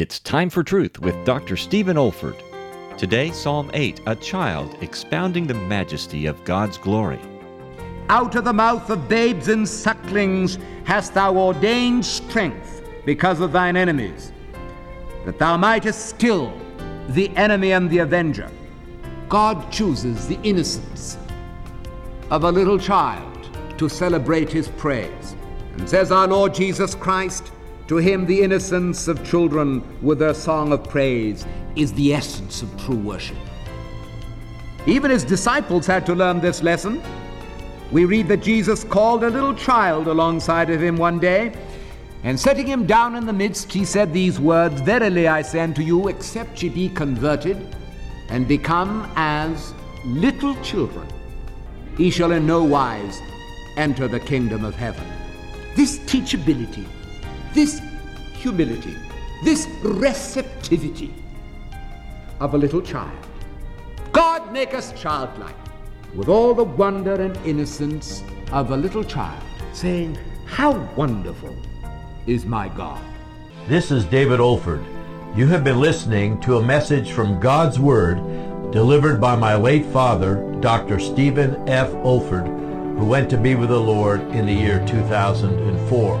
It's Time for Truth with Dr. Stephen Olford. Today, Psalm 8, a child expounding the majesty of God's glory. Out of the mouth of babes and sucklings hast thou ordained strength because of thine enemies, that thou mightest still the enemy and the avenger. God chooses the innocence of a little child to celebrate his praise. And says our Lord Jesus Christ, to him the innocence of children with their song of praise is the essence of true worship. Even his disciples had to learn this lesson. We read that Jesus called a little child alongside of him one day, and setting him down in the midst, he said these words, "Verily I say unto you, except ye be converted and become as little children, ye shall in no wise enter the kingdom of heaven." This teachability, this humility, this receptivity of a little child. God make us childlike with all the wonder and innocence of a little child, saying, "How wonderful is my God." This is David Olford. You have been listening to a message from God's Word delivered by my late father, Dr. Stephen F. Olford, who went to be with the Lord in the year 2004.